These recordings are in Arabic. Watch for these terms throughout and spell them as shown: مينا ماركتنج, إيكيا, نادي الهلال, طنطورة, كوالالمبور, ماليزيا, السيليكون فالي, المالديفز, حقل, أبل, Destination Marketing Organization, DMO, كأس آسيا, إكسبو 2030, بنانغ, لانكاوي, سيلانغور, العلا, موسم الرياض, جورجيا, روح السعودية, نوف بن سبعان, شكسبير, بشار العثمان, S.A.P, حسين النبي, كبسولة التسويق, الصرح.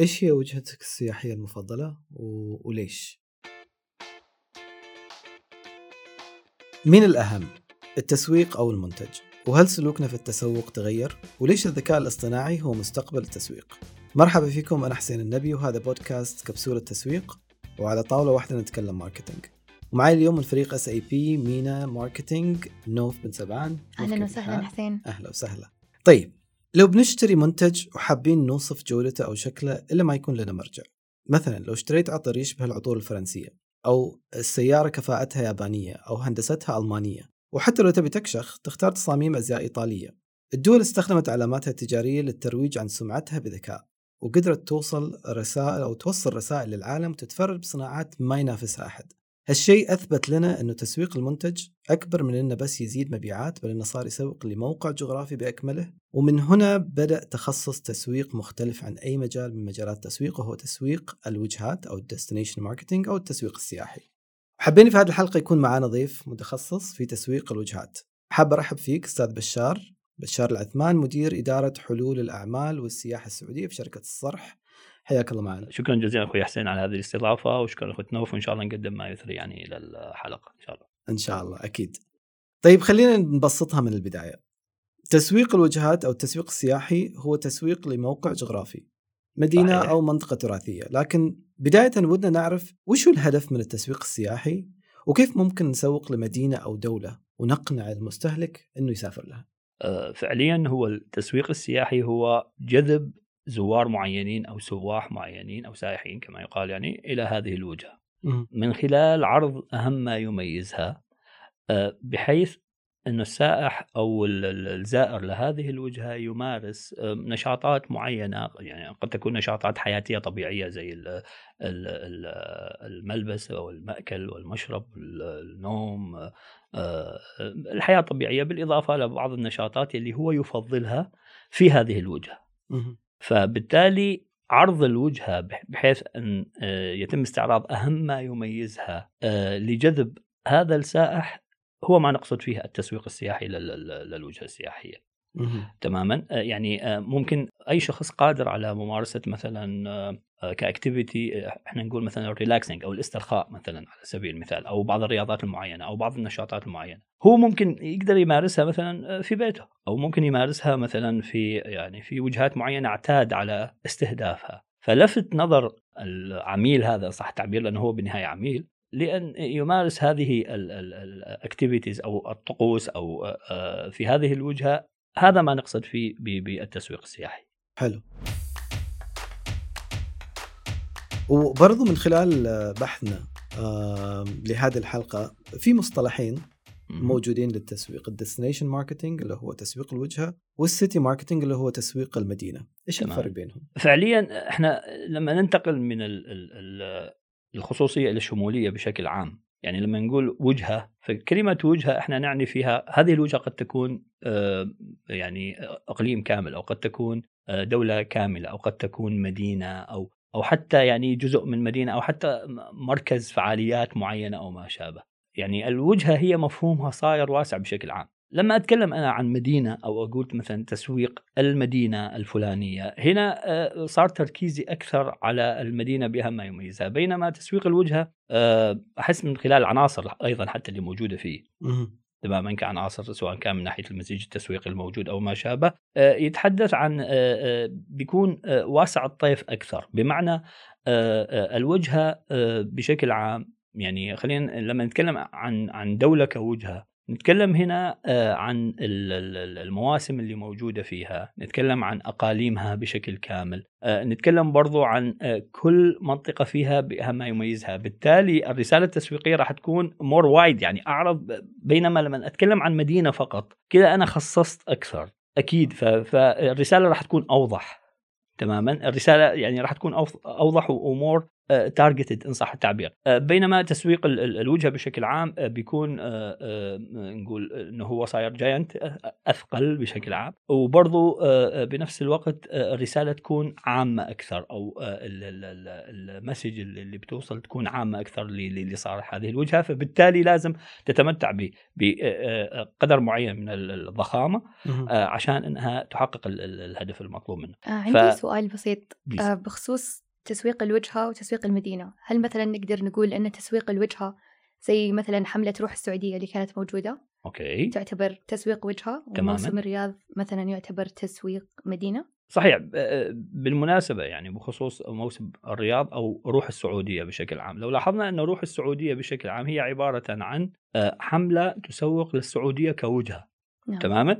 إيش هي وجهتك السياحية المفضلة وليش؟ مين الأهم؟ التسويق أو المنتج؟ وهل سلوكنا في التسوق تغير؟ وليش الذكاء الاصطناعي هو مستقبل التسويق؟ مرحبا فيكم، أنا حسين النبي وهذا بودكاست كبسولة التسويق، وعلى طاولة واحدة نتكلم ماركتينج. ومعي اليوم الفريق S.A.P، مينا ماركتنج، نوف بن سبعان. أهلا وسهلا حسين. أهلا وسهلا. طيب، لو بنشتري منتج وحابين نوصف جودته أو شكله إلا ما يكون لنا مرجع، مثلا لو اشتريت عطر يشبه العطور الفرنسية، أو السيارة كفاءتها يابانية أو هندستها ألمانية، وحتى لو تبي تكشخ تختار تصاميم أزياء إيطالية. الدول استخدمت علاماتها التجارية للترويج عن سمعتها بذكاء، وقدرت توصل رسائل للعالم وتتفرد بصناعات ما ينافسها أحد. هالشيء أثبت لنا أنه تسويق المنتج أكبر من أنه بس يزيد مبيعات، بل أنه صار يسوق لموقع جغرافي بأكمله. ومن هنا بدأ تخصص تسويق مختلف عن أي مجال من مجالات التسويق، وهو تسويق الوجهات أو الديستنيشن ماركتينج أو التسويق السياحي. حابين في هذه الحلقة يكون معنا ضيف متخصص في تسويق الوجهات. حاب أرحب فيك أستاذ بشار العثمان، مدير إدارة حلول الأعمال والسياحة السعودية في شركة الصرح. حياك الله معنا. شكرا جزيلا أخوي حسين على هذه الاستضافة، وشكرا أخوي نوف، وإن شاء الله نقدم ما يثري يعني للحلقة إن شاء الله. إن شاء الله أكيد. طيب، خلينا نبسطها من البداية. تسويق الوجهات أو التسويق السياحي هو تسويق لموقع جغرافي، مدينة أو منطقة تراثية، لكن بداية ودنا نعرف وش هو الهدف من التسويق السياحي، وكيف ممكن نسوق لمدينة أو دولة ونقنع المستهلك أنه يسافر لها. فعليا هو التسويق السياحي هو جذب زوار معينين أو سواح معينين أو سائحين كما يقال يعني إلى هذه الوجهة من خلال عرض أهم ما يميزها، بحيث أن السائح أو الزائر لهذه الوجهة يمارس نشاطات معينة، يعني قد تكون نشاطات حياتية طبيعية زي الملبس أو المأكل والمشرب، النوم، الحياة الطبيعية، بالإضافة لبعض النشاطات اللي هو يفضلها في هذه الوجهة. فبالتالي عرض الوجهة بحيث أن يتم استعراض أهم ما يميزها لجذب هذا السائح هو ما نقصد فيه التسويق السياحي للوجهة السياحية. تماما، يعني ممكن أي شخص قادر على ممارسة مثلا كأكتيفيتي، احنا نقول مثلا الريلاكسينج أو الاسترخاء مثلا على سبيل المثال، أو بعض الرياضات المعينة أو بعض النشاطات المعينة، هو ممكن يقدر يمارسها مثلا في بيته، أو ممكن يمارسها مثلا في وجهات معينة اعتاد على استهدافها. فلفت نظر العميل، هذا صح التعبير لأنه هو بالنهاية عميل، لأن يمارس هذه الأكتيفيتيز أو الطقوس أو في هذه الوجهة. هذا ما نقصد فيه بالتسويق السياحي. حلو. وبرضو من خلال بحثنا لهذه الحلقة في مصطلحين موجودين للتسويق، الديستنيشن ماركتينج اللي هو تسويق الوجهة، والسيتي ماركتينج اللي هو تسويق المدينة. إيش الفرق بينهم؟ فعليا احنا لما ننتقل من الخصوصية إلى الشمولية بشكل عام، يعني لما نقول وجهة، فكلمة وجهة احنا نعني فيها هذه الوجهة، قد تكون يعني اقليم كامل، او قد تكون دولة كاملة، او قد تكون مدينة، او حتى يعني جزء من مدينة، او حتى مركز فعاليات معينة او ما شابه. يعني الوجهة هي مفهومها صاير واسع بشكل عام. لما أتكلم أنا عن مدينة أو أقول مثلا تسويق المدينة الفلانية، هنا صار تركيزي أكثر على المدينة بأهم ما يميزها، بينما تسويق الوجهة أحس من خلال العناصر أيضا حتى اللي موجودة فيه تماما كعناصر، سواء كان من ناحية المزيج التسويقي الموجود أو ما شابه، يتحدث عن بيكون واسع الطيف أكثر. بمعنى الوجهة بشكل عام، يعني خلينا لما نتكلم عن دولة كوجهة، نتكلم هنا عن المواسم اللي موجودة فيها، نتكلم عن أقاليمها بشكل كامل، نتكلم برضو عن كل منطقة فيها بأهم ما يميزها. بالتالي الرسالة التسويقية راح تكون more wide، يعني أعرض. بينما لما أتكلم عن مدينة فقط كده أنا خصصت أكثر أكيد، فالرسالة راح تكون أوضح. تماما، الرسالة يعني راح تكون أوضح وأمور تارجتد إن صح التعبير. بينما تسويق الوجهة بشكل عام بيكون نقول إنه هو صاير جاينت أثقل بشكل عام، وبرضو بنفس الوقت الرسالة تكون عامة أكثر، أو المسج اللي بتوصل تكون عامة أكثر لصالح هذه الوجهة، فبالتالي لازم تتمتع بقدر معين من الضخامة عشان إنها تحقق الهدف المطلوب منها. عندي سؤال بسيط بخصوص تسويق الوجهة وتسويق المدينة. هل مثلا نقدر نقول أن تسويق الوجهة زي مثلا حملة روح السعودية اللي كانت موجودة أوكي. تعتبر تسويق وجهة، وموسم الرياض مثلا يعتبر تسويق مدينة؟ صحيح. بالمناسبة يعني بخصوص موسم الرياض أو روح السعودية بشكل عام، لو لاحظنا أن روح السعودية بشكل عام هي عبارة عن حملة تسوق للسعودية كوجهة. نعم. تماما.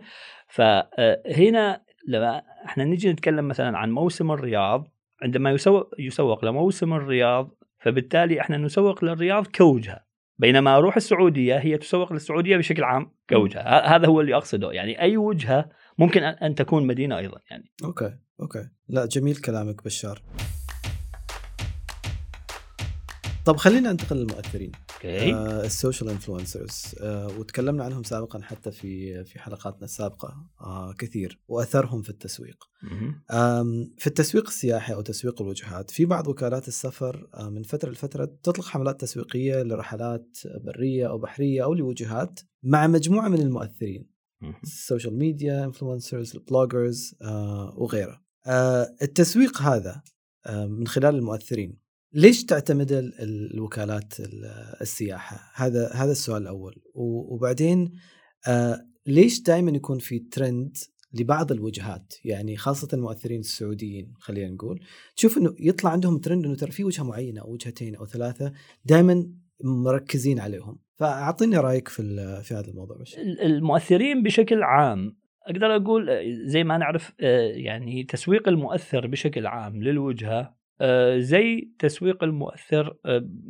فهنا لما احنا نجي نتكلم مثلا عن موسم الرياض، عندما يسوق لموسم الرياض فبالتالي احنا نسوق للرياض كوجهة، بينما روح السعودية هي تسوق للسعودية بشكل عام كوجهة. هذا هو اللي أقصده، يعني أي وجهة ممكن أن تكون مدينة أيضا يعني. أوكي. لا جميل كلامك بشار. طب خلينا ننتقل للمؤثرين. السوشيال انفلونسرز، وتكلمنا عنهم سابقا حتى في حلقاتنا السابقة كثير، وأثرهم في التسويق. في التسويق السياحي أو تسويق الوجهات، في بعض وكالات السفر من فترة لفترة تطلق حملات تسويقية لرحلات برية أو بحرية أو لوجهات مع مجموعة من المؤثرين، السوشيال ميديا انفلونسرز، البلوجرز وغيره. التسويق هذا من خلال المؤثرين، ليش تعتمد الوكالات السياحة؟ هذا السؤال الأول. وبعدين ليش دائما يكون في ترند لبعض الوجهات، يعني خاصة المؤثرين السعوديين خلينا نقول، تشوف إنه يطلع عندهم ترند إنه ترى في وجهة معينة أو وجهتين أو ثلاثة دائما مركزين عليهم، فأعطيني رأيك في هذا الموضوع. المؤثرين بشكل عام أقدر أقول زي ما نعرف، يعني تسويق المؤثر بشكل عام للوجهة زي تسويق المؤثر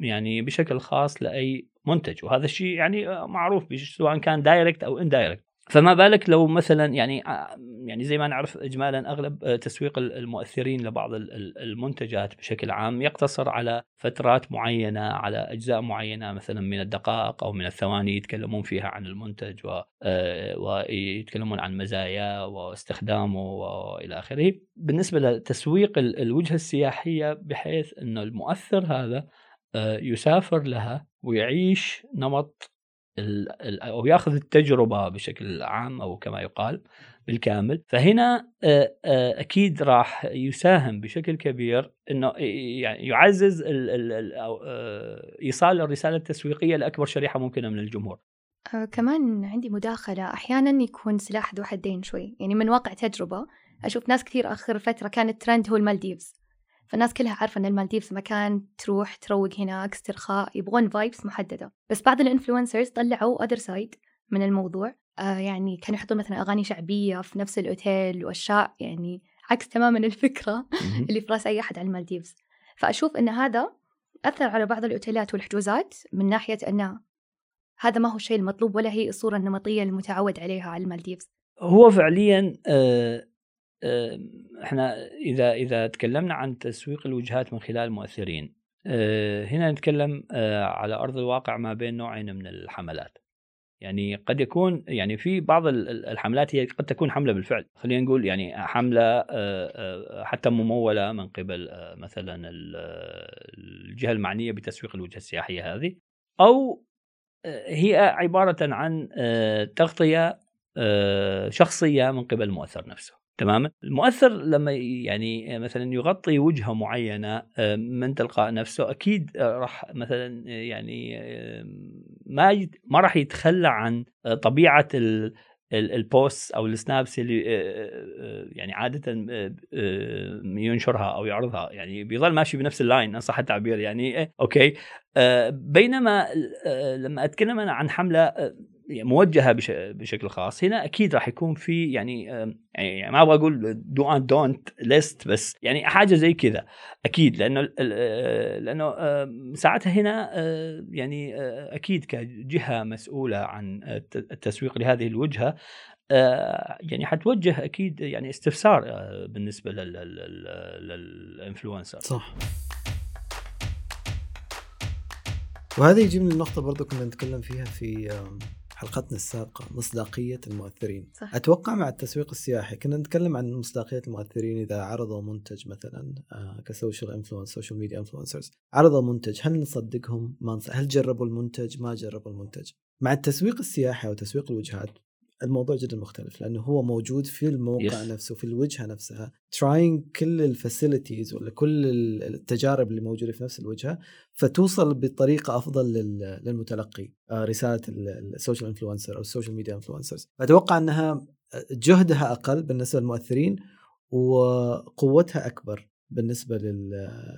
يعني بشكل خاص لأي منتج، وهذا الشيء يعني معروف سواء كان دايركت أو اندايركت. فما بالك لو مثلا يعني زي ما نعرف إجمالا أغلب تسويق المؤثرين لبعض المنتجات بشكل عام يقتصر على فترات معينة، على أجزاء معينة مثلا من الدقائق أو من الثواني يتكلمون فيها عن المنتج ويتكلمون عن مزايا واستخدامه وإلى آخره. بالنسبة لتسويق الوجهة السياحية، بحيث أن المؤثر هذا يسافر لها ويعيش نمط أو يأخذ التجربة بشكل عام أو كما يقال بالكامل، فهنا أكيد راح يساهم بشكل كبير أنه يعني يعزز أو إيصال الرسالة التسويقية لأكبر شريحة ممكنة من الجمهور. كمان عندي مداخلة، أحيانا يكون سلاح ذو حدين شوي، يعني من واقع تجربة أشوف ناس كثير آخر فترة كان الترند هو المالديفز، فالناس كلها عارفة أن المالديفز مكان تروح تروق هناك، استرخاء، يبغون فايبس محددة. بس بعض الانفلونسرز طلعوا other side من الموضوع، يعني كانوا يحطون مثلا أغاني شعبية في نفس الأوتيل وأشياء يعني عكس تماما الفكرة اللي في رأس أي أحد على المالديفز. فأشوف أن هذا أثر على بعض الأوتيلات والحجوزات من ناحية أنه هذا ما هو الشيء المطلوب ولا هي الصورة النمطية المتعود عليها على المالديفز. هو فعليا احنا اذا تكلمنا عن تسويق الوجهات من خلال المؤثرين، هنا نتكلم على ارض الواقع ما بين نوعين من الحملات. يعني قد يكون يعني في بعض الحملات هي قد تكون حملة بالفعل، خلينا نقول يعني حملة حتى ممولة من قبل مثلا الجهة المعنية بتسويق الوجهة السياحية هذه، او هي عبارة عن تغطية شخصية من قبل المؤثر نفسه. تمام. المؤثر لما يعني مثلا يغطي وجهة معينة من تلقاء نفسه، أكيد راح مثلا يعني ما راح يتخلى عن طبيعة البوست أو السنابس اللي يعني عادة ينشرها أو يعرضها، يعني بيظل ماشي بنفس اللاين إن صح التعبير يعني. أوكي. بينما لما أتكلم أنا عن حملة موجهة بشكل خاص، هنا أكيد راح يكون في يعني ما أبغى أقول do and don't list، بس يعني حاجة زي كذا أكيد، لأنه ساعتها هنا يعني أكيد كجهة مسؤولة عن التسويق لهذه الوجهة يعني حتوجه أكيد يعني استفسار بالنسبة للإنفلونسر. صح. وهذا يجي من النقطة برضو كنا نتكلم فيها في حلقتنا السابقة، مصداقية المؤثرين. صح. أتوقع مع التسويق السياحي كنا نتكلم عن مصداقية المؤثرين. إذا عرضوا منتج مثلا كسوشيال انفلونس، سوشيال ميديا انفلونسرز، عرضوا منتج، هل نصدقهم؟ ما نصدق. هل جربوا المنتج؟ ما جربوا المنتج. مع التسويق السياحي وتسويق الوجهات الموضوع جدا مختلف، لأنه هو موجود في الموقع نفسه، في الوجهة نفسها، تراين كل الفاسيلتيز ولا كل التجارب اللي موجودة في نفس الوجهة، فتوصل بطريقة أفضل للمتلقي رسالة السوشيال انفلونسر أو السوشيال ميديا انفلونسرز. أتوقع أنها جهدها أقل بالنسبة للمؤثرين وقوتها أكبر بالنسبة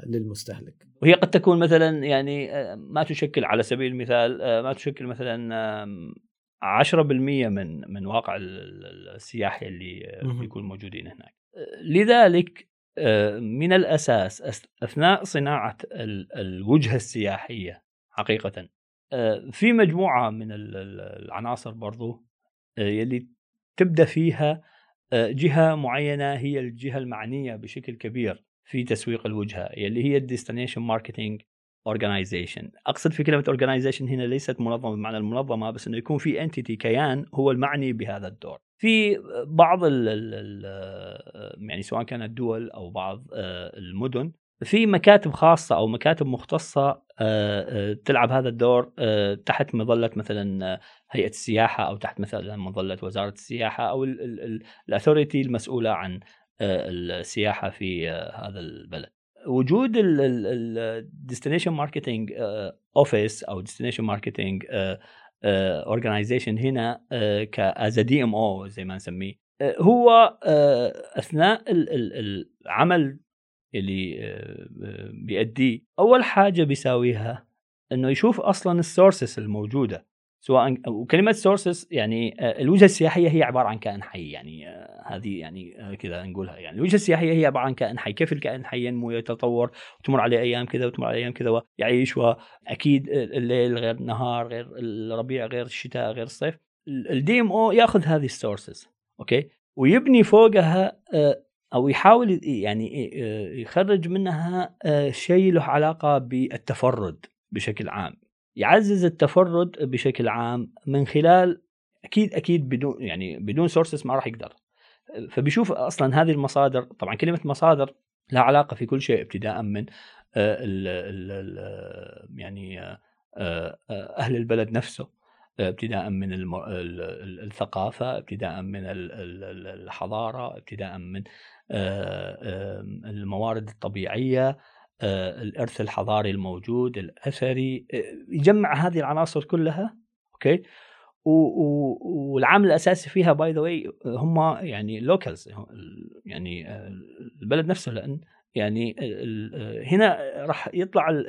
للمستهلك. وهي قد تكون مثلا يعني ما تشكل على سبيل المثال، ما تشكل مثلا 10% من واقع السياحي اللي يكون موجودين هناك. لذلك من الأساس أثناء صناعة الوجهة السياحية حقيقة في مجموعة من العناصر برضو يلي تبدأ فيها جهة معينة هي الجهة المعنية بشكل كبير في تسويق الوجهة، يلي هي Destination Marketing Organization. أقصد في كلمة Organization هنا ليست منظمة بمعنى المنظمة، بس أنه يكون في Entity، كيان هو المعني بهذا الدور. في بعض يعني سواء كانت دول أو بعض المدن في مكاتب خاصة أو مكاتب مختصة تلعب هذا الدور تحت مظلة مثلا هيئة السياحة أو تحت مثلا مظلة وزارة السياحة أو الأثوريتي المسؤولة عن السياحة في هذا البلد. وجود ال destination marketing office أو destination marketing organization هنا as a DMO زي ما نسميه، هو أثناء العمل اللي بيأديه أول حاجة بيساويها أنه يشوف أصلا السورسز الموجودة، سواء وكلمة سورسز يعني الوجهة السياحية هي عبارة عن كائن حي، يعني هذه يعني كذا نقولها، يعني الوجهة السياحية هي عبارة عن كائن حي. كيف الكائن الحي ينمو يتطور وتمر عليه أيام كذا وتمر عليه أيام كذا ويعيش، وأكيد الليل غير النهار، غير الربيع غير الشتاء غير الصيف. الدي ام او يأخذ هذه السورسز أوكي ويبني فوقها أو يحاول يعني يخرج منها شيء له علاقة بالتفرد بشكل عام، يعزز التفرد بشكل عام من خلال أكيد بدون سورسز ما راح يقدر. فبيشوف أصلا هذه المصادر، طبعا كلمة مصادر لها علاقة في كل شيء ابتداء من يعني أهل البلد نفسه، ابتداء من الثقافة، ابتداء من الحضارة، ابتداء من الموارد الطبيعية، الإرث الحضاري الموجود، الأثري، يجمع هذه العناصر كلها أوكي. والعامل الأساسي فيها باي ذا واي هم يعني لوكالز، يعني البلد نفسه، لأن يعني هنا راح يطلع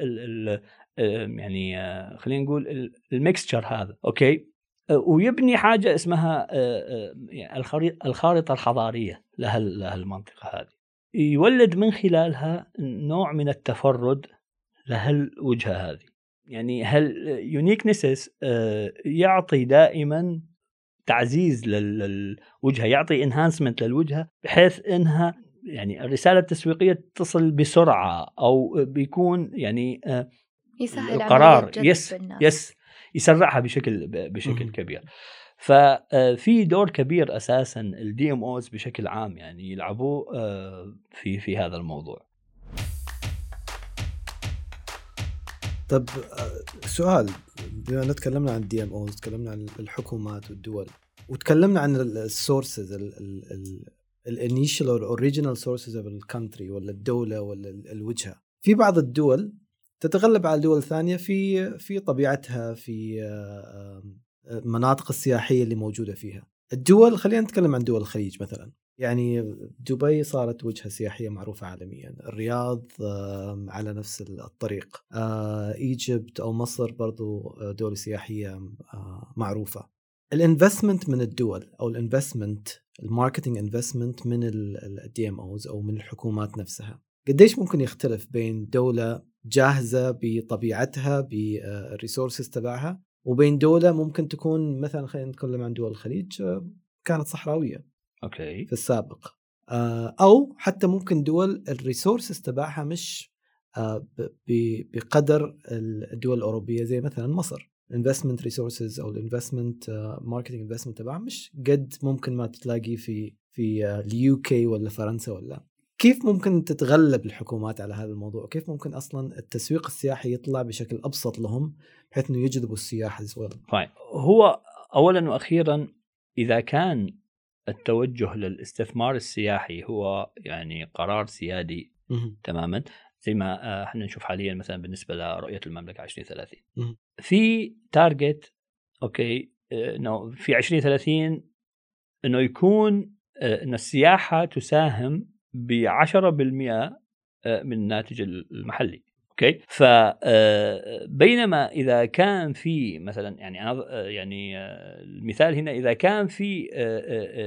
يعني خلينا نقول الميكستشر هذا أوكي، ويبني حاجة اسمها الخارطة الحضارية لهالمنطقة هذه، يولد من خلالها نوع من التفرد لهالوجهة هذه. يعني هاليونيكنسس يعطي دائما تعزيز للوجهة، يعطي انهانسمنت للوجهة، بحيث انها يعني الرسالة التسويقية تصل بسرعة او بيكون يعني القرار يسرعها بشكل كبير. ففي دور كبير أساساً ال DMOs بشكل عام يعني يلعبوا في هذا الموضوع. طب سؤال، بما نتكلمنا عن DMOs، تكلمنا عن الحكومات والدول، وتكلمنا عن السورسز الانيشال أو الأوريجينال سورسز of the country ولا الدولة ولا الوجهة. في بعض الدول تتغلب على الدول الثانية في طبيعتها، في المناطق السياحية اللي موجودة فيها. الدول، خلينا نتكلم عن دول الخليج مثلا، يعني دبي صارت وجهة سياحية معروفة عالميا، الرياض على نفس الطريق، إيجيبت أو مصر برضو دول سياحية معروفة. الانفستمنت من الدول أو الانفستمنت الماركتينج انفستمنت من الدي ام اوز أو من الحكومات نفسها، قديش ممكن يختلف بين دولة جاهزة بطبيعتها بالريسورسز تبعها وبين دولة ممكن تكون مثلا، خلينا نتكلم عن دول الخليج، كانت صحراوية أوكي في السابق، أو حتى ممكن دول الريسورسز تبعها مش بقدر الدول الأوروبية زي مثلا مصر. investment resources أو investment marketing investment تبعها مش قد ممكن ما تتلاقي في اليوكي ولا فرنسا. ولا كيف ممكن تتغلب الحكومات على هذا الموضوع؟ كيف ممكن أصلا التسويق السياحي يطلع بشكل أبسط لهم بحيث إنه يجذبوا السياح زوال؟ هو أولا وأخيرا إذا كان التوجه للاستثمار السياحي هو يعني قرار سيادي تماما زي ما احنا نشوف حاليا مثلا بالنسبة لرؤية المملكة 2030 في تارجت اوكي انه في 2030 انه يكون ان السياحة تساهم ب10% من الناتج المحلي. اوكي فبينما اذا كان في مثلا يعني المثال هنا اذا كان في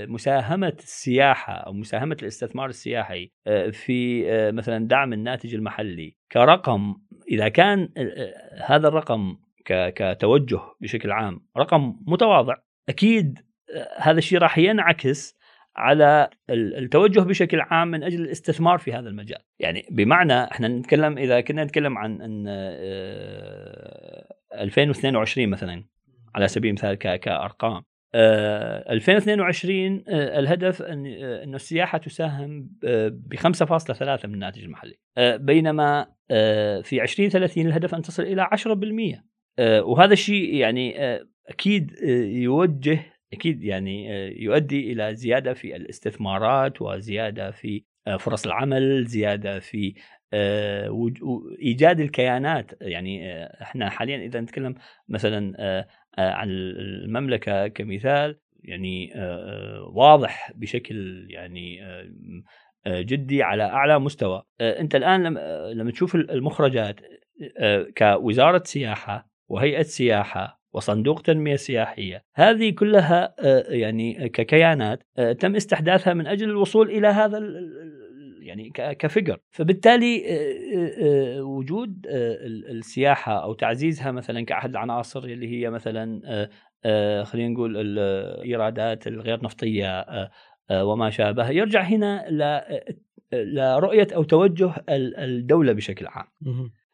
مساهمه السياحه او مساهمه الاستثمار السياحي في مثلا دعم الناتج المحلي كرقم، اذا كان هذا الرقم كتوجه بشكل عام رقم متواضع، اكيد هذا الشيء راح ينعكس على التوجه بشكل عام من أجل الاستثمار في هذا المجال. يعني بمعنى احنا نتكلم إذا كنا نتكلم عن 2022 مثلا على سبيل المثال كأرقام 2022 الهدف أن السياحة تساهم ب5.3 من الناتج المحلي، بينما في 2030 الهدف أن تصل إلى 10%. وهذا الشيء يعني أكيد يوجه أكيد يعني يؤدي إلى زيادة في الاستثمارات وزيادة في فرص العمل، زيادة في إيجاد الكيانات. يعني إحنا حاليا إذا نتكلم مثلا عن المملكة كمثال يعني واضح بشكل يعني جدي على أعلى مستوى. أنت الآن لما تشوف المخرجات كوزارة سياحة وهيئة سياحة وصندوق تنمية سياحية، هذه كلها يعني ككيانات تم استحداثها من أجل الوصول إلى هذا يعني كفكر. فبالتالي وجود السياحة أو تعزيزها مثلا كأحد العناصر اللي هي مثلا خلينا نقول الإيرادات الغير نفطية وما شابه يرجع هنا لرؤية أو توجه الدولة بشكل عام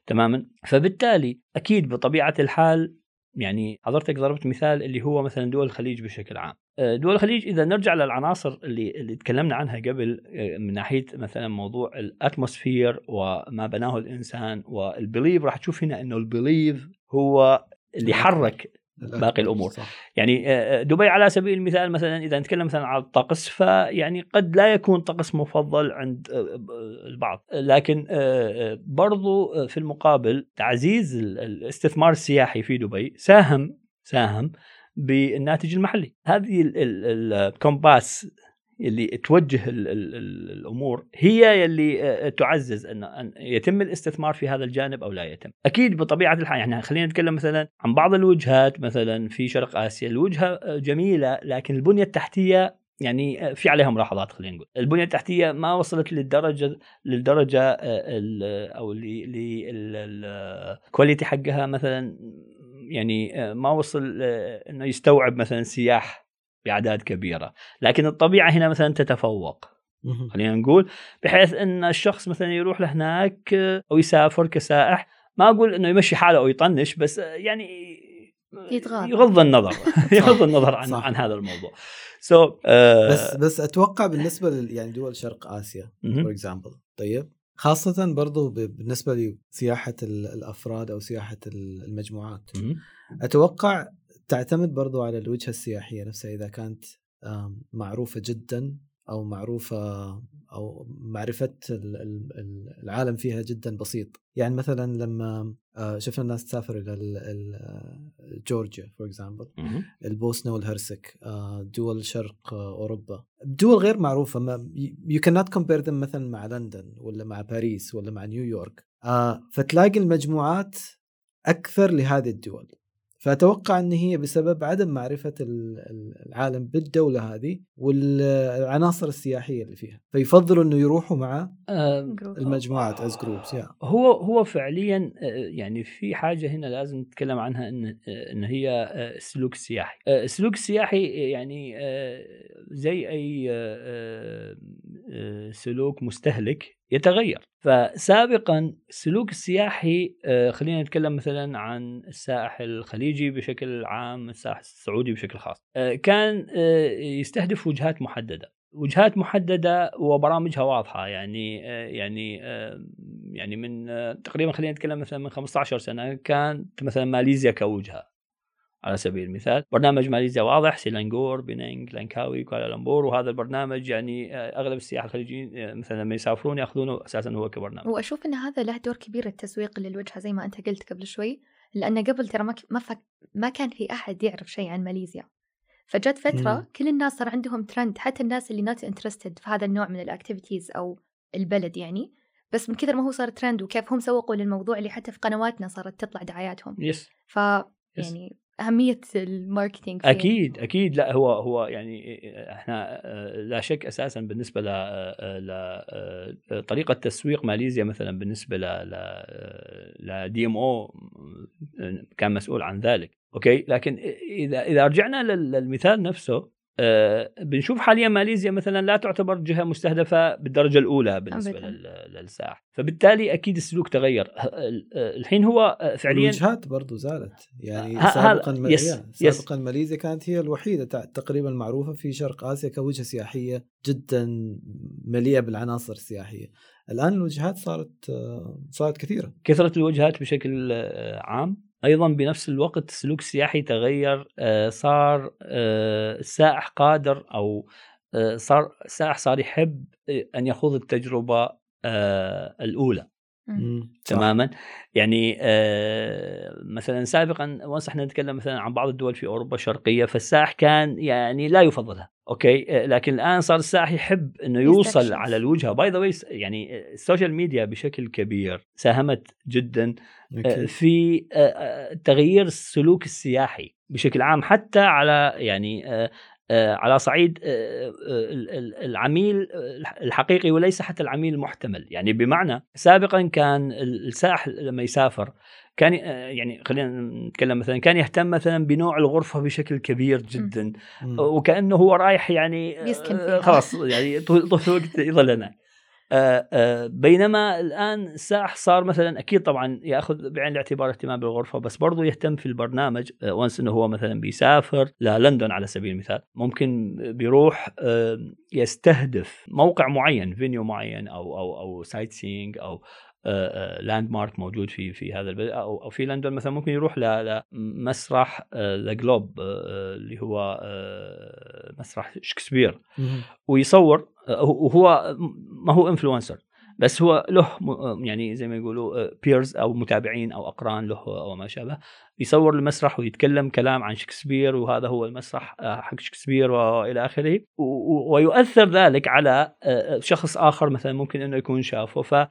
تماما. فبالتالي أكيد بطبيعة الحال يعني حضرتك ضربت مثال اللي هو مثلا دول الخليج بشكل عام. دول الخليج إذا نرجع للعناصر اللي تكلمنا عنها قبل من ناحية مثلا موضوع الأتموسفير وما بناه الإنسان والبليف، راح تشوف هنا أنه البليف هو اللي حرك باقي الأمور. يعني دبي على سبيل المثال مثلا إذا نتكلم مثلا عن الطقس، فيعني قد لا يكون طقس مفضل عند البعض، لكن برضو في المقابل تعزيز الاستثمار السياحي في دبي ساهم بالناتج المحلي. هذه الكومباس اللي توجه الأمور هي اللي تعزز أن يتم الاستثمار في هذا الجانب أو لا يتم. أكيد بطبيعة الحال يعني خلينا نتكلم مثلا عن بعض الوجهات مثلا في شرق آسيا، الوجهة جميلة لكن البنية التحتية يعني في عليها ملاحظات. خلينا نقول البنية التحتية ما وصلت للدرجة أو الكواليتي حقها مثلا، يعني ما وصل أنه يستوعب مثلا سياح بأعداد كبيرة. لكن الطبيعة هنا مثلا تتفوق خلينا نقول، بحيث أن الشخص مثلا يروح لهناك أو يسافر كسائح، ما أقول أنه يمشي حاله أو يطنش، بس يعني يغض النظر يغض النظر عن هذا الموضوع. بس أتوقع بالنسبة يعني دول شرق آسيا for example، طيب خاصة برضو بالنسبة لسياحة الأفراد أو سياحة المجموعات، أتوقع تعتمد برضو على الوجهة السياحية نفسها. إذا كانت معروفة جدا أو معروفة أو معرفة العالم فيها جدا بسيط، يعني مثلا لما شفنا الناس تسافر إلى جورجيا for example، البوسنة والهرسك، دول شرق أوروبا، دول غير معروفة، ما you cannot compare them مثلا مع لندن ولا مع باريس ولا مع نيويورك، فتلاقي المجموعات أكثر لهذه الدول. فأتوقع أن هي بسبب عدم معرفة العالم بالدولة هذه والعناصر السياحية اللي فيها، فيفضلوا أنه يروحوا مع المجموعات as groups. هو فعليا يعني في حاجة هنا لازم نتكلم عنها إن هي السلوك السياحي. السلوك السياحي يعني زي أي سلوك مستهلك يتغير. فسابقا السلوك السياحي، خلينا نتكلم مثلا عن الساحل الخليجي بشكل عام، الساحل السعودي بشكل خاص، كان يستهدف وجهات محددة وبرامجها واضحة. يعني من تقريبا، خلينا نتكلم مثلا من 15 سنة، كانت مثلا ماليزيا كوجهة على سبيل المثال. برنامج ماليزيا واضح، سيلانغور، بنانغ، لانكاوي، كوالالمبور، وهذا البرنامج يعني أغلب السياح الخليجيين مثلا لما يسافرون يأخذونه أساسا هو كبرنامج. وأشوف أن هذا له دور كبير التسويق للوجهة زي ما أنت قلت قبل شوي، لأن قبل ترى ما كان في أحد يعرف شيء عن ماليزيا، فجت فترة كل الناس صار عندهم ترند، حتى الناس اللي نوت انترستد في هذا النوع من الاكتيفيتيز أو البلد يعني، بس من كثر ما هو صار ترند وكيف هم سوقوا للموضوع اللي حتى في قنواتنا صارت تطلع دعاياتهم. يعني أهمية الماركتينج فيه. أكيد لا، هو يعني إحنا لا شك أساساً بالنسبة لطريقة تسويق ماليزيا مثلاً، بالنسبة لدي ام او كان مسؤول عن ذلك، أوكي. لكن إذا رجعنا للمثال نفسه، بنشوف حاليا ماليزيا مثلا لا تعتبر جهة مستهدفة بالدرجة الأولى بالنسبة للساحة، فبالتالي أكيد السلوك تغير. الحين هو فعليا الوجهات برضو زالت، يعني سابقا ماليزيا كانت هي الوحيدة تقريبا معروفة في شرق آسيا كوجهة سياحية جدا مليئة بالعناصر السياحية. الآن الوجهات صارت كثيرة، كثرت الوجهات بشكل عام. أيضا بنفس الوقت السلوك السياحي تغير، صار السائح قادر، أو صار السائح صار يحب أن يخوض التجربة الأولى تماما. يعني مثلا سابقا، وانس احنا نتكلم مثلا عن بعض الدول في أوروبا الشرقية، فالسائح كان يعني لا يفضلها، أوكي. لكن الآن صار السائح يحب أنه يوصل على الوجهة. باي ذا واي، يعني السوشيال ميديا بشكل كبير ساهمت جدا في تغيير السلوك السياحي بشكل عام، حتى على يعني على صعيد العميل الحقيقي وليس حتى العميل المحتمل. يعني بمعنى سابقا كان السائح لما يسافر كان يعني، خلينا نتكلم مثلا، كان يهتم مثلا بنوع الغرفة بشكل كبير جدا، وكأنه هو رايح يعني خلاص يعني طول الوقت يظل هناك. بينما الآن السائح صار مثلا أكيد طبعا يأخذ بعين الاعتبار اهتمام بالغرفة، بس برضو يهتم في البرنامج. وانس أنه هو مثلا بيسافر للندن على سبيل المثال، ممكن بيروح يستهدف موقع معين، فينيو معين، أو سايت سينج، أو لاند مارك موجود في هذا البلد، أو في لندن مثلا ممكن يروح لمسرح ذا جلوب، اللي هو مسرح شكسبير، ويصور. وهو ما هو انفلونسر، بس هو له يعني زي ما يقولوا بيرز أو متابعين أو أقران له أو ما شابه، يصور المسرح ويتكلم كلام عن شكسبير، وهذا هو المسرح حق شكسبير وإلى آخره، ويؤثر ذلك على شخص آخر مثلا ممكن أنه يكون شافه،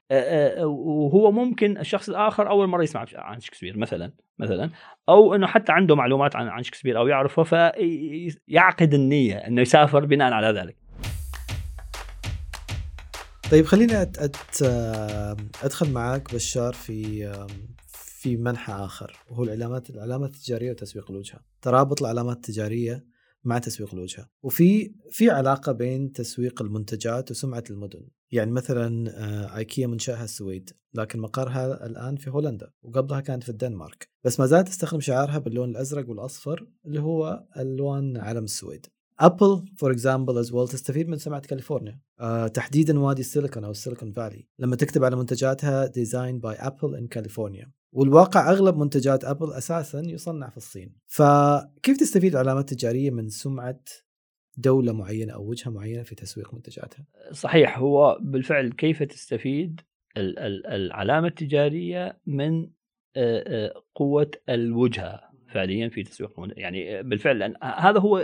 وهو ممكن الشخص الآخر أول مرة يسمع عن شكسبير مثلا أو أنه حتى عنده معلومات عن شكسبير أو يعرفه، فيعقد النية أنه يسافر بناء على ذلك. طيب خليني أدخل معاك بشار في منحى آخر، وهو العلامات التجارية وتسويق الوجهة، ترابط العلامات التجارية مع تسويق الوجهة، وفي علاقة بين تسويق المنتجات وسمعة المدن. يعني مثلا إيكيا منشأها السويد، لكن مقرها الآن في هولندا، وقبلها كانت في الدنمارك، بس ما زالت تستخدم شعارها باللون الأزرق والأصفر اللي هو ألوان علم السويد. أبل for example as well تستفيد من سمعة كاليفورنيا، تحديدا وادي السيليكون أو السيليكون فالي، لما تكتب على منتجاتها designed by Apple in California. والواقع أغلب منتجات أبل أساسا يصنع في الصين. فكيف تستفيد العلامات التجارية من سمعة دولة معينة أو وجهة معينة في تسويق منتجاتها؟ صحيح، هو بالفعل كيف تستفيد العلامة التجارية من قوة الوجهة فعليا في تسويق، يعني بالفعل، لأن هذا هو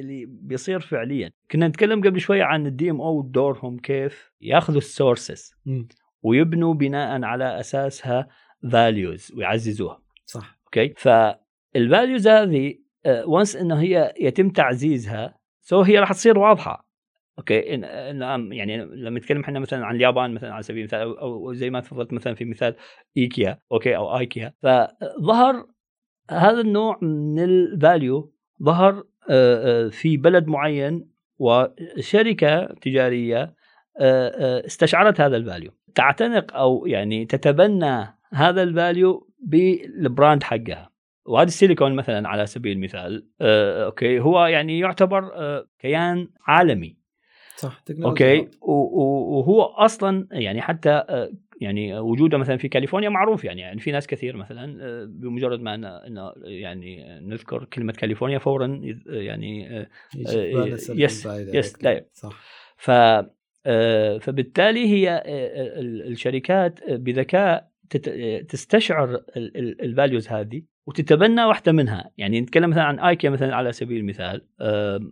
اللي بيصير فعليا. كنا نتكلم قبل شوي عن الدي ام او ودورهم، كيف ياخذوا السورسز ويبنوا بناء على اساسها values ويعززوها، صح؟ اوكي، فالvalues هذه وانس انه هي يتم تعزيزها، هي راح تصير واضحة، اوكي. يعني لما نتكلم احنا مثلا عن اليابان مثلا على سبيل المثال، او زي ما تفضلت مثلا في مثال إيكيا، اوكي، او إيكيا، فظهر هذا النوع من الفاليو، ظهر في بلد معين، وشركة تجارية استشعرت هذا الفاليو، تعتنق أو يعني تتبنى هذا الفاليو بالبراند حقها. وهذا السيليكون مثلا على سبيل المثال أوكي هو يعني يعتبر كيان عالمي صح أوكي، وهو أصلا يعني حتى يعني وجوده مثلا في كاليفورنيا معروف يعني في ناس كثير مثلا بمجرد ما أنه يعني نذكر كلمة كاليفورنيا فورا يعني يس طيب صح. فبالتالي هي الشركات بذكاء تستشعر الفاليوز هذه وتتبنى واحدة منها. يعني نتكلم مثلا عن إيكيا مثلا على سبيل المثال،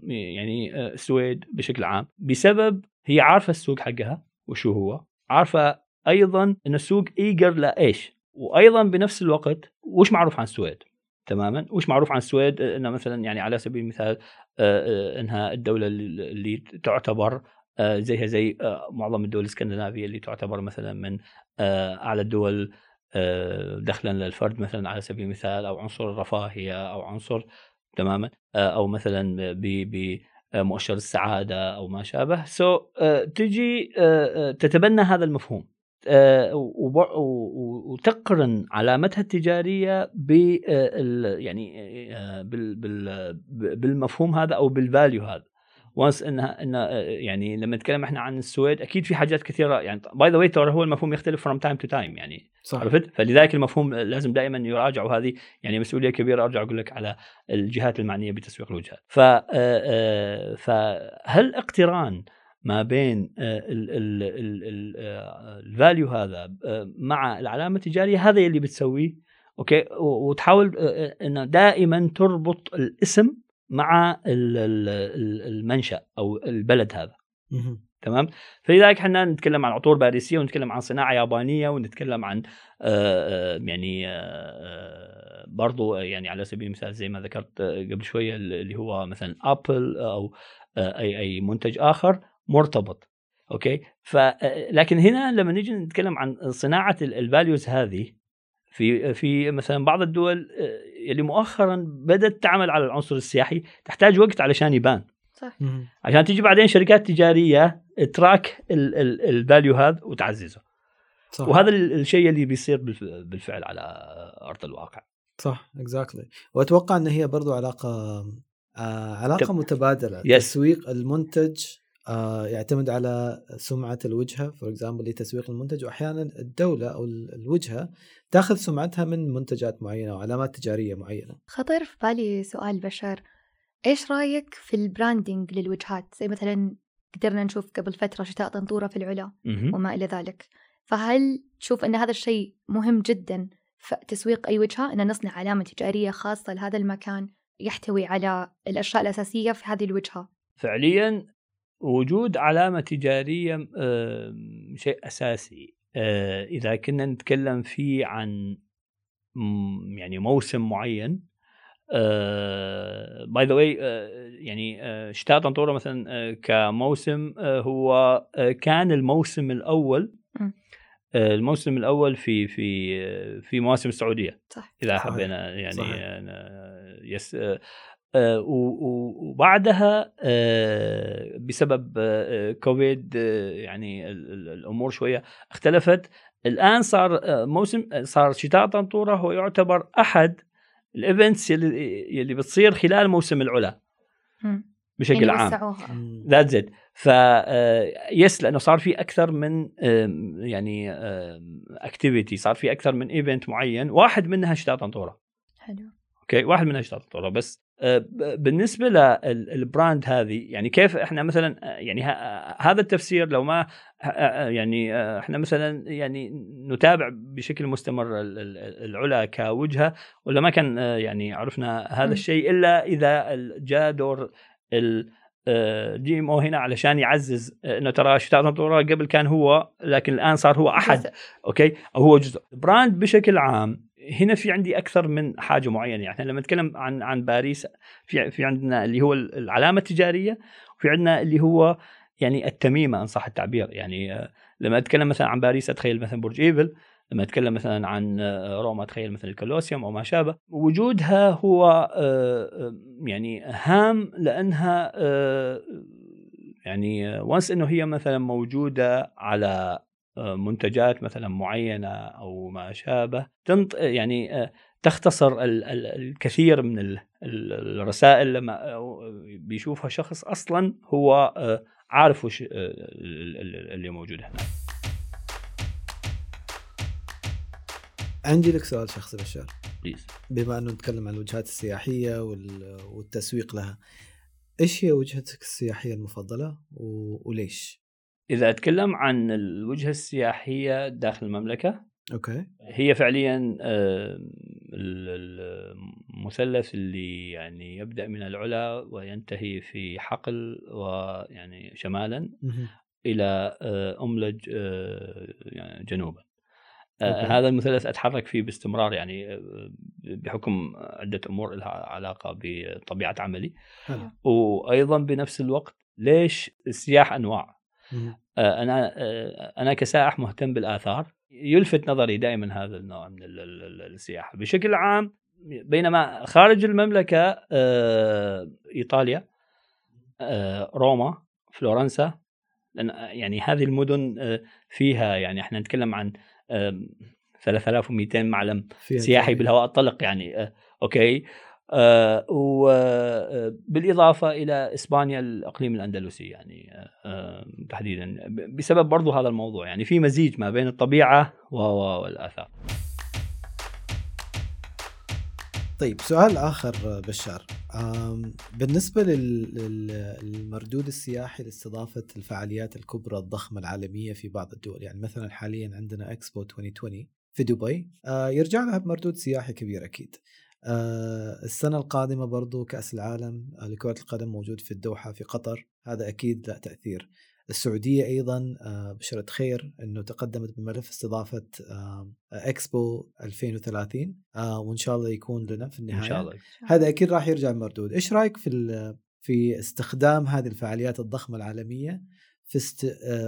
يعني السويد بشكل عام، بسبب هي عارفة السوق حقها وشو هو، عارفة أيضا أن السوق إيجر لإيش، وأيضا بنفس الوقت وش معروف عن السويد تماما، وش معروف عن السويد أنه مثلا يعني على سبيل المثال أنها الدولة اللي تعتبر زيها زي معظم الدول الاسكندنافية اللي تعتبر مثلا من أعلى الدول دخلا للفرد مثلا على سبيل المثال، أو عنصر الرفاهية أو عنصر تماما، أو مثلا بمؤشر السعادة أو ما شابه. تجي تتبنى هذا المفهوم وتقرن علامتها التجارية يعني بالمفهوم هذا أو بالفاليو هذا. وانس انها يعني لما نتكلم احنا عن السويد اكيد في حاجات كثيره يعني باي ذا واي ترى هو المفهوم يختلف from time to time يعني صح. عرفت؟ فلذلك المفهوم لازم دائما يراجعوا، هذه يعني مسؤوليه كبيره ارجع اقول لك على الجهات المعنيه بتسويق الوجهات. فهل اقتران ما بين الفاليو هذا مع العلامه التجاريه هذا اللي بتسويه اوكي، وتحاول انه دائما تربط الاسم مع المنشأ أو البلد هذا تمام. فلذلك احنا نتكلم عن عطور باريسية ونتكلم عن صناعة يابانية ونتكلم عن يعني برضو يعني على سبيل المثال زي ما ذكرت قبل شوية اللي هو مثلا أبل أو أي منتج آخر مرتبط أوكي. لكن هنا لما نيجي نتكلم عن صناعة الفاليوز هذه في مثلا بعض الدول اللي مؤخرا بدأت تعمل على العنصر السياحي تحتاج وقت علشان يبان صح، عشان تيجي بعدين شركات تجارية تراك الفاليو هذا وتعززه صح. وهذا الشيء اللي بيصير بالفعل على أرض الواقع صح exactly. وأتوقع أن هي برضو علاقة متبادلة. تسويق المنتج يعتمد على سمعة الوجهة for example لتسويق المنتج، وأحيانا الدولة أو الوجهة تأخذ سمعتها من منتجات معينة وعلامات تجارية معينة. خطر في بالي سؤال بشار، إيش رأيك في البراندينج للوجهات؟ زي مثلا قدرنا نشوف قبل فترة شتاء طنطورة في العلا وما إلى ذلك، فهل تشوف أن هذا الشيء مهم جدا في تسويق أي وجهة، أن نصنع علامة تجارية خاصة لهذا المكان يحتوي على الأشياء الأساسية في هذه الوجهة؟ فعليا وجود علامة تجارية شيء أساسي إذا كنا نتكلم فيه عن يعني موسم معين. باي ذا واي يعني شتاء طنطورة مثلا كموسم هو كان الموسم الأول في مواسم السعودية صح. إذا حبينا يعني صح. يس وبعدها بسبب كوفيد يعني الأمور شوية اختلفت. الآن صار صار شتاء طنطورة هو يعتبر أحد الإيفنتس اللي بتصير خلال موسم العلا بشكل عام ذات زد. فيس لأنه صار في أكثر من يعني أكتيفيتي، صار في أكثر من إيفنت معين، واحد منها شتاء طنطورة حلو اوكي، واحد منها شتاء طنطورة. بس بالنسبه للبراند هذه يعني كيف احنا مثلا يعني هذا التفسير لو ما يعني احنا مثلا يعني نتابع بشكل مستمر العلا كوجهه، ولا ما كان يعني عرفنا هذا الشيء الا اذا جاء دور الدي ام او هنا علشان يعزز انه ترى شتاء طنطورة قبل كان هو، لكن الان صار هو احد اوكي او هو جزء البراند بشكل عام. هنا في عندي أكثر من حاجة معينة، يعني لما نتكلم عن باريس في عندنا اللي هو العلامة التجارية، وفي عندنا اللي هو يعني التميمة إن صح التعبير. يعني لما أتكلم مثلا عن باريس أتخيل مثلا برج إيفل، لما أتكلم مثلا عن روما أتخيل مثلا الكولوسيوم أو ما شابه. وجودها هو يعني هام لأنها يعني وانس انه هي مثلا موجوده على منتجات مثلا معينه او ما شابه، يعني تختصر الكثير من الرسائل لما بيشوفها شخص اصلا هو عارف وش اللي موجود هنا. عندي لك سؤال شخصي بشار، بما أنه نتكلم عن الوجهات السياحية والتسويق لها، إيش هي وجهتك السياحية المفضلة وليش؟ إذا أتكلم عن الوجهة السياحية داخل المملكة، أوكي. هي فعليا المثلث اللي يعني يبدأ من العلا وينتهي في حقل ويعني شمالا إلى أملج جنوبا. هذا المثلث أتحرك فيه باستمرار يعني بحكم عدة أمور لها علاقة بطبيعة عملي. وأيضا بنفس الوقت ليش السياح أنواع؟ أنا كسائح مهتم بالآثار، يلفت نظري دائما هذا النوع من السياحة بشكل عام. بينما خارج المملكة إيطاليا، روما، فلورنسا، يعني هذه المدن فيها يعني احنا نتكلم عن 3200 معلم سياحي بالهواء الطلق يعني أوكي. وبالإضافة إلى إسبانيا الأقليم الأندلسي يعني تحديدا بسبب برضو هذا الموضوع، يعني في مزيج ما بين الطبيعة والآثار. طيب سؤال آخر بشار، بالنسبة للمردود السياحي لاستضافة الفعاليات الكبرى الضخمة العالمية في بعض الدول، يعني مثلا حاليا عندنا إكسبو 2020 في دبي يرجع لها بمردود سياحي كبير أكيد. السنة القادمة برضو كأس العالم لكرة القدم موجود في الدوحة في قطر، هذا أكيد له تأثير. السعودية أيضا بشرة خير أنه تقدمت بملف استضافة إكسبو 2030 وإن شاء الله يكون لنا في النهاية إن شاء الله. هذا أكيد راح يرجع المردود. إيش رأيك في استخدام هذه الفعاليات الضخمة العالمية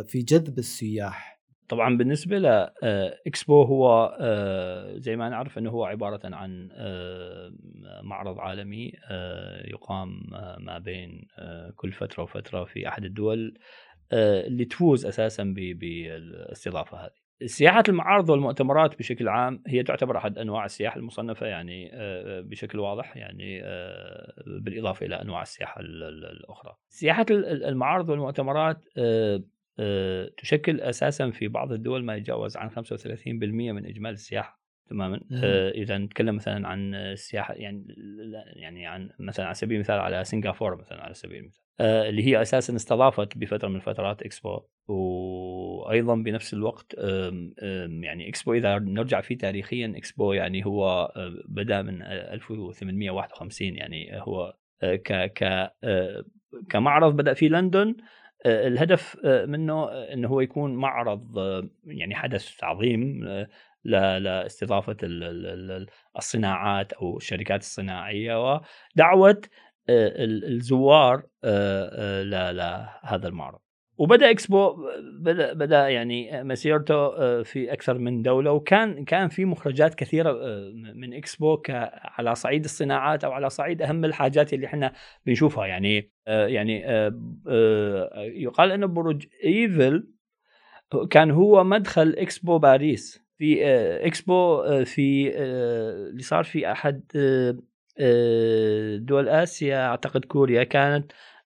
في جذب السياح؟ طبعا بالنسبة لإكسبو هو زي ما نعرف أنه هو عبارة عن معرض عالمي يقام ما بين كل فترة وفترة في أحد الدول اللي تفوز أساسا بالاستضافة هذه. سياحة المعارض والمؤتمرات بشكل عام هي تعتبر أحد أنواع السياحة المصنفة يعني بشكل واضح، يعني بالإضافة إلى أنواع السياحة الأخرى. سياحة المعارض والمؤتمرات تشكل أساساً في بعض الدول ما يتجاوز عن 35% من إجمالي السياحة تماماً. إذا نتكلم مثلاً عن السياحة يعني عن مثلاً على سبيل المثال على سنغافورة مثلاً على سبيل المثال اللي هي أساساً استضافت بفترة من الفترات إكسبو، وأيضاً بنفس الوقت يعني إكسبو إذا نرجع فيه تاريخياً، إكسبو يعني هو بدأ من 1851 يعني هو كمعرض بدأ في لندن. الهدف منه أنه هو يكون معرض يعني حدث عظيم لاستضافة الصناعات أو الشركات الصناعية ودعوة الزوار لهذا المعرض. وبدأ إكسبو بدأ يعني مسيرته في أكثر من دولة، وكان في مخرجات كثيرة من إكسبو على صعيد الصناعات أو على صعيد أهم الحاجات اللي احنا بنشوفها. يعني يقال إنه برج إيفل كان هو مدخل إكسبو باريس. في إكسبو في اللي صار في أحد دول آسيا أعتقد كوريا كان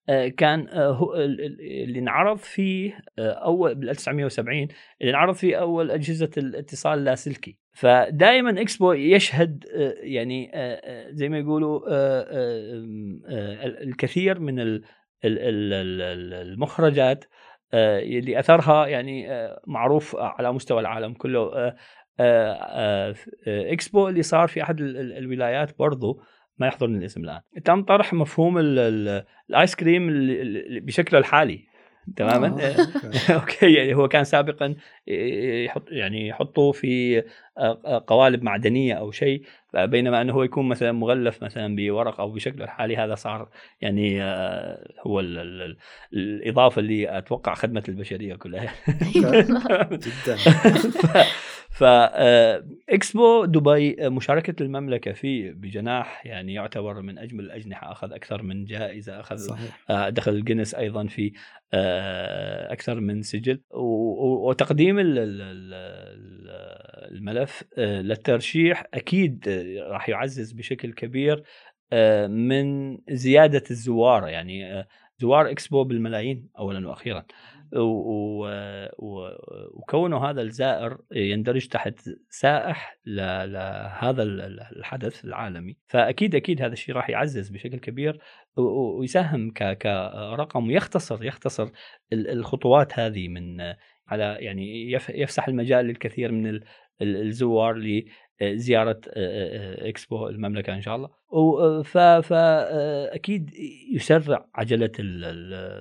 اللي انعرض فيه أول بال1970 اللي انعرض فيه أول أجهزة الاتصال اللاسلكي. فدائما إكسبو يشهد يعني زي ما يقولوا الكثير من المخرجات اللي أثرها يعني معروف على مستوى العالم كله. إكسبو اللي صار في أحد الولايات برضو ما يحضرني الاسم الآن، تم طرح مفهوم الآيس كريم بشكله الحالي تماما. أوكي يعني هو كان سابقا يحطوه في قوالب معدنية أو شيء، بينما أنه هو يكون مثلا مغلف مثلا بورق أو بشكله الحالي. هذا صار يعني هو الإضافة اللي أتوقع خدمة البشرية كلها جدا. فإكسبو دبي مشاركة المملكة فيه بجناح يعني يعتبر من أجمل الأجنحة، أخذ أكثر من جائزة، أخذ دخل الجينيس أيضا في أكثر من سجل، وتقديم الملف للترشيح أكيد راح يعزز بشكل كبير من زيادة الزوار، يعني زوار إكسبو بالملايين أولا وأخيرا، وكونه هذا الزائر يندرج تحت سائح لهذا الحدث العالمي، فأكيد أكيد هذا الشيء راح يعزز بشكل كبير ويساهم كرقم، يختصر الخطوات هذه من على يعني يفسح المجال للكثير من الزوار لزيارة إكسبو المملكة إن شاء الله. فأكيد يسرع عجلة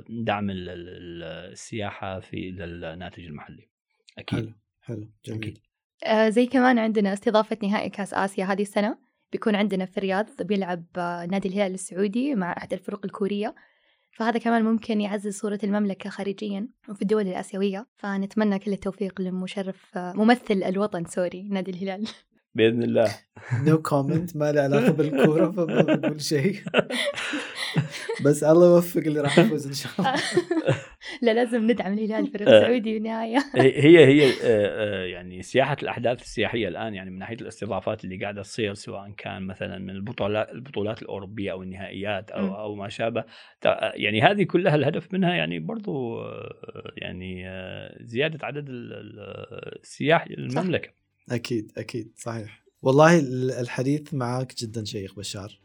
دعم السياحة في الناتج المحلي. أكيد. حلو. جميل. أكيد. زي كمان عندنا استضافة نهائي كأس آسيا هذه السنة، بيكون عندنا في الرياض بيلعب نادي الهلال السعودي مع أحد الفرق الكورية، فهذا كمان ممكن يعزز صورة المملكة خارجياً وفي الدول الآسيوية، فنتمنى كل التوفيق للمشرف ممثل الوطن سوري نادي الهلال بإذن الله. نو كومنت، ما له علاقة بالكورة فما بقول شيء، بس الله يوفق اللي راح يفوز إن شاء الله. لا لازم ندعم الهلال في السعودي بالنهاية. هي يعني سياحة الأحداث السياحية الآن، يعني من ناحية الاستضافات اللي قاعدة تصير، سواء كان مثلا من البطولات الأوروبية أو النهائيات أو ما شابه، يعني هذه كلها الهدف منها يعني برضو يعني زيادة عدد السياح للمملكة. أكيد صحيح. والله الحديث معك جدا شيق بشار،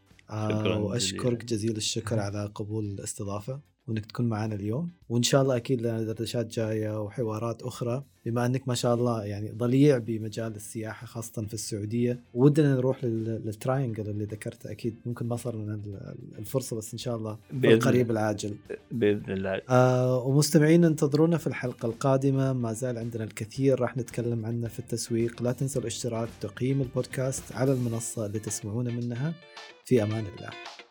وأشكرك جزيل الشكر على قبول الاستضافة وإنك تكون معنا اليوم، وإن شاء الله أكيد لنا دردشات جاية وحوارات أخرى، بما أنك ما شاء الله يعني ضليع بمجال السياحة خاصة في السعودية، ودنا نروح للتراينجل اللي ذكرته، أكيد ممكن ما صار لنا الفرصة، بس إن شاء الله بالقريب العاجل بإذن الله. ومستمعين انتظرونا في الحلقة القادمة، ما زال عندنا الكثير راح نتكلم عنه في التسويق. لا تنسوا الاشتراك وتقييم البودكاست على المنصة اللي تسمعون منها. في أمان الله.